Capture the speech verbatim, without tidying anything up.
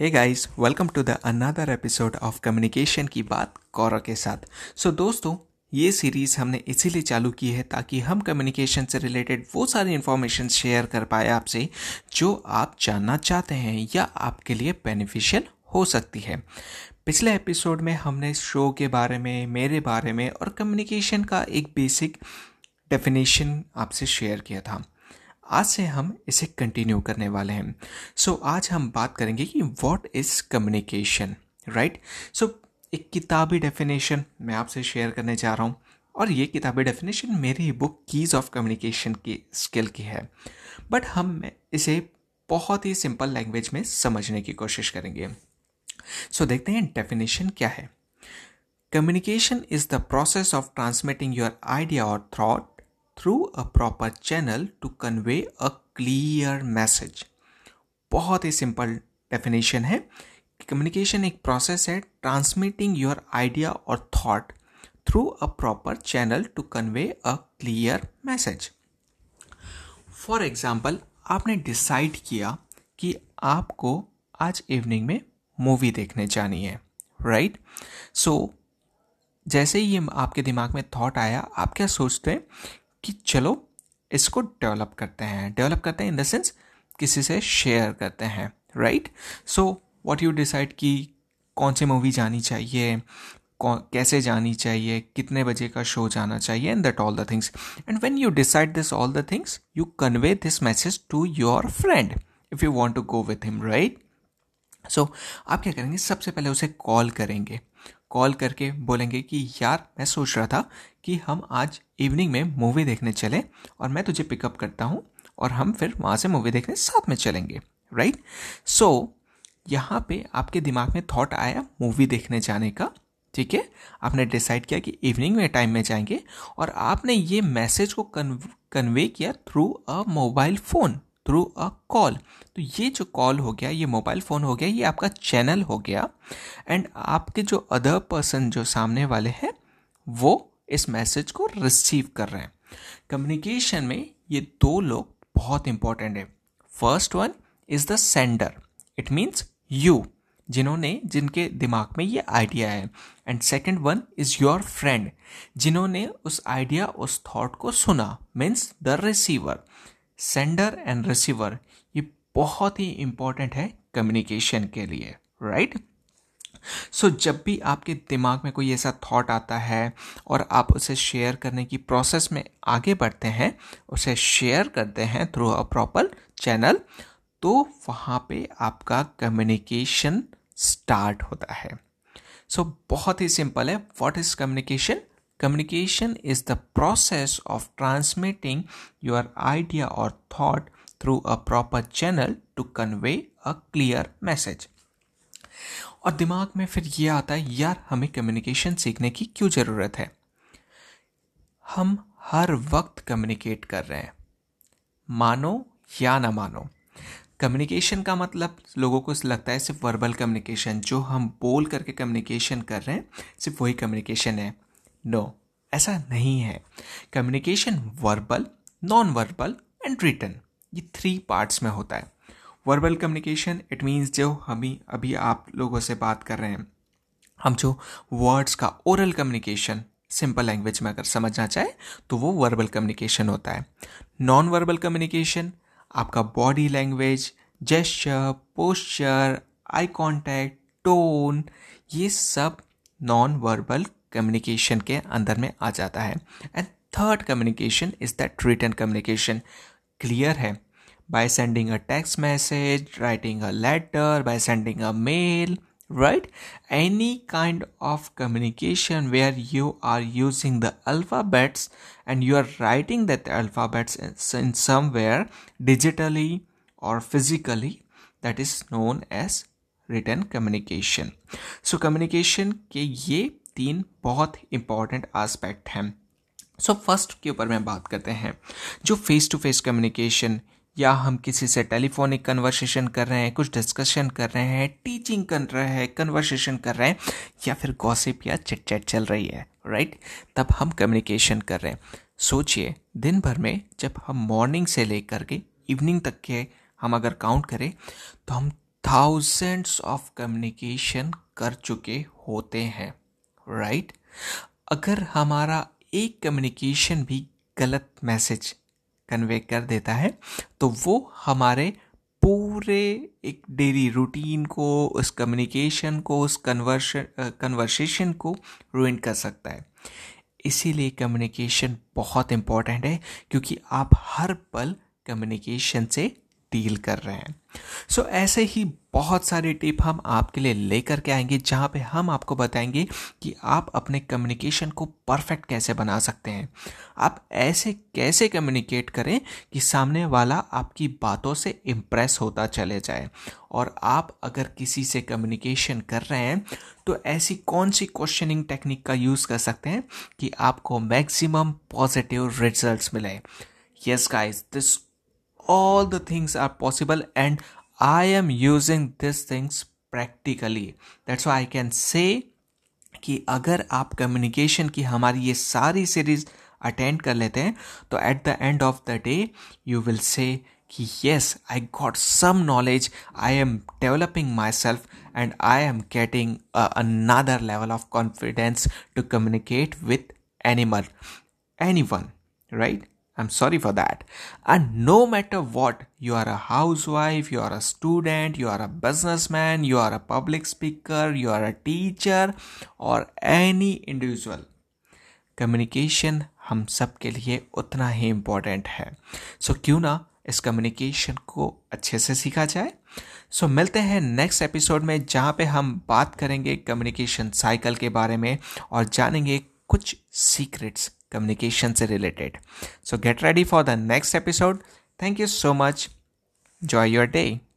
Hey guys, welcome to the another episode of communication की बात गौरव के साथ। सो so, दोस्तों ये सीरीज़ हमने इसीलिए चालू की है ताकि हम कम्युनिकेशन से रिलेटेड वो सारी इन्फॉर्मेशन शेयर कर पाए आपसे जो आप जानना चाहते हैं या आपके लिए बेनिफिशियल हो सकती है। पिछले एपिसोड में हमने शो के बारे में, मेरे बारे में और कम्युनिकेशन का एक बेसिक डेफिनेशन आपसे शेयर किया था। आज से हम इसे कंटिन्यू करने वाले हैं। सो so, आज हम बात करेंगे कि what is communication, right. So एक किताबी डेफिनेशन मैं आपसे शेयर करने जा रहा हूँ और ये किताबी डेफिनेशन मेरी बुक कीज़ ऑफ कम्युनिकेशन की स्किल की है, बट हम इसे बहुत ही सिंपल लैंग्वेज में समझने की कोशिश करेंगे। सो so, देखते हैं डेफिनेशन क्या है। Communication is the process of transmitting your idea और thought through a proper channel to convey a clear message। बहुत ही सिंपल डेफिनेशन है कि कम्युनिकेशन एक प्रोसेस है ट्रांसमिटिंग योर आइडिया और thought through a proper channel to convey a clear message. For example, आपने decide किया कि आपको आज इवनिंग में मूवी देखने जानी है, राइट। सो जैसे ही ये आपके दिमाग में थॉट आया, आप क्या सोचते हैं कि चलो इसको डेवलप करते हैं डेवलप करते हैं इन द सेंस किसी से शेयर करते हैं, right. So what you decide कि कौन सी मूवी जानी चाहिए, कौन कैसे जानी चाहिए, कितने बजे का शो जाना चाहिए, and that all the things. And when you decide this all the things, you convey this message to your friend if you want to go with him, right. So आप क्या करेंगे, सबसे पहले उसे कॉल करेंगे। Call करके बोलेंगे कि यार, मैं सोच रहा था कि हम आज इवनिंग में मूवी देखने चलें और मैं तुझे पिकअप करता हूँ और हम फिर वहाँ से मूवी देखने साथ में चलेंगे, राइट। सो यहाँ पे आपके दिमाग में थॉट आया मूवी देखने जाने का, ठीक है। आपने डिसाइड किया कि इवनिंग में टाइम में जाएंगे और आपने ये मैसेज को कन्वे किया through a mobile phone, through a call. तो ये जो कॉल हो गया, ये मोबाइल फ़ोन हो गया, ये आपका चैनल हो गया। एंड आपके जो अदर पर्सन, जो सामने वाले हैं, वो इस मैसेज को रिसीव कर रहे हैं। कम्युनिकेशन में ये दो लोग बहुत इंपॉर्टेंट है। First one is the sender, it means you, जिन्होंने जिनके दिमाग में ये आइडिया है। And second one is your friend, जिन्होंने उस आइडिया, उस थॉट को सुना, means the receiver. Sender and receiver, ये बहुत ही इम्पॉर्टेंट है कम्युनिकेशन के लिए, राइट right? सो so, जब भी आपके दिमाग में कोई ऐसा थॉट आता है और आप उसे शेयर करने की प्रोसेस में आगे बढ़ते हैं, उसे शेयर करते हैं थ्रू अ प्रॉपर चैनल, तो वहाँ पे आपका कम्युनिकेशन स्टार्ट होता है। सो so, बहुत ही सिंपल है। What is communication? Communication is the process of transmitting your idea और thought through a proper channel to convey a clear message. और दिमाग में फिर ये आता है, यार हमें कम्युनिकेशन सीखने की क्यों ज़रूरत है? हम हर वक्त कम्युनिकेट कर रहे हैं, मानो या ना मानो। कम्युनिकेशन का मतलब लोगों को लगता है सिर्फ वर्बल कम्युनिकेशन, जो हम बोल करके कम्युनिकेशन कर रहे हैं सिर्फ वही कम्युनिकेशन है। नो no, ऐसा नहीं है। Communication verbal, non verbal and written, ये थ्री पार्ट्स में होता है। वर्बल कम्युनिकेशन, इट मीन्स जो हम अभी आप लोगों से बात कर रहे हैं, हम जो वर्ड्स का ओरल कम्युनिकेशन सिंपल लैंग्वेज में अगर समझना चाहे तो वो वर्बल कम्युनिकेशन होता है। नॉन वर्बल कम्युनिकेशन आपका body language, gesture, posture, eye contact, tone, ये सब नॉन वर्बल कम्युनिकेशन के अंदर में आ जाता है। And third communication is that written communication. Clear है? By sending a text message, writing a letter, by sending a mail, right. Any kind of communication where you are using the alphabets and you are writing that alphabets in somewhere digitally और physically, that is known as written communication. So communication के ये तीन बहुत important aspect हैं। So first के ऊपर मैं बात करते हैं, जो फेस टू फेस कम्युनिकेशन, या हम किसी से टेलीफोनिक कन्वर्सेशन कर रहे हैं, कुछ डिस्कशन कर रहे हैं, टीचिंग कर रहे हैं, कन्वर्सेशन कर रहे हैं, या फिर गॉसिप या चिट चैट चल रही है, राइट। तब हम कम्युनिकेशन कर रहे हैं। सोचिए, दिन भर में जब हम मॉर्निंग से लेकर के इवनिंग तक के हम अगर काउंट करें तो हम थाउजेंड्स ऑफ कम्युनिकेशन कर चुके होते हैं, राइट right? अगर हमारा एक कम्युनिकेशन भी गलत मैसेज कन्वे कर देता है तो वो हमारे पूरे एक डेली रूटीन को, उस कम्युनिकेशन को, उस कन्वर्शन कन्वर्सेशन को रुइन कर सकता है। इसीलिए कम्युनिकेशन बहुत इम्पॉर्टेंट है, क्योंकि आप हर पल कम्युनिकेशन से डील कर रहे हैं। सो so, ऐसे ही बहुत सारे टिप हम आपके लिए लेकर के आएंगे, जहाँ पे हम आपको बताएंगे कि आप अपने कम्युनिकेशन को परफेक्ट कैसे बना सकते हैं, आप ऐसे कैसे कम्युनिकेट करें कि सामने वाला आपकी बातों से इम्प्रेस होता चले जाए। और आप अगर किसी से कम्युनिकेशन कर रहे हैं तो ऐसी कौन सी क्वेश्चनिंग टेक्निक का यूज़ कर सकते हैं कि आपको मैक्सिमम पॉजिटिव रिजल्ट्स मिले। Yes guys, this all the things are possible and I am using these things practically. That's why I can say कि अगर आप कम्युनिकेशन की हमारी ये सारी सीरीज अटेंड कर लेते हैं तो at the end of the day you will say कि yes, I got some knowledge, I am developing myself and I am getting a, another level of confidence to communicate with anyone, anyone, right? I'm sorry for that. And no matter what, you are a housewife, you are a student, you are a businessman, you are a public speaker, you are a teacher or any individual, communication हम सब के लिए उतना ही important है। So क्यों ना इस communication को अच्छे से सीखा जाए। सो so, मिलते हैं नेक्स्ट एपिसोड में, जहाँ पे हम बात करेंगे कम्युनिकेशन साइकिल के बारे में और जानेंगे कुछ सीक्रेट्स कम्युनिकेशन से related. So get ready for the next episode. Thank you so much. Enjoy your day.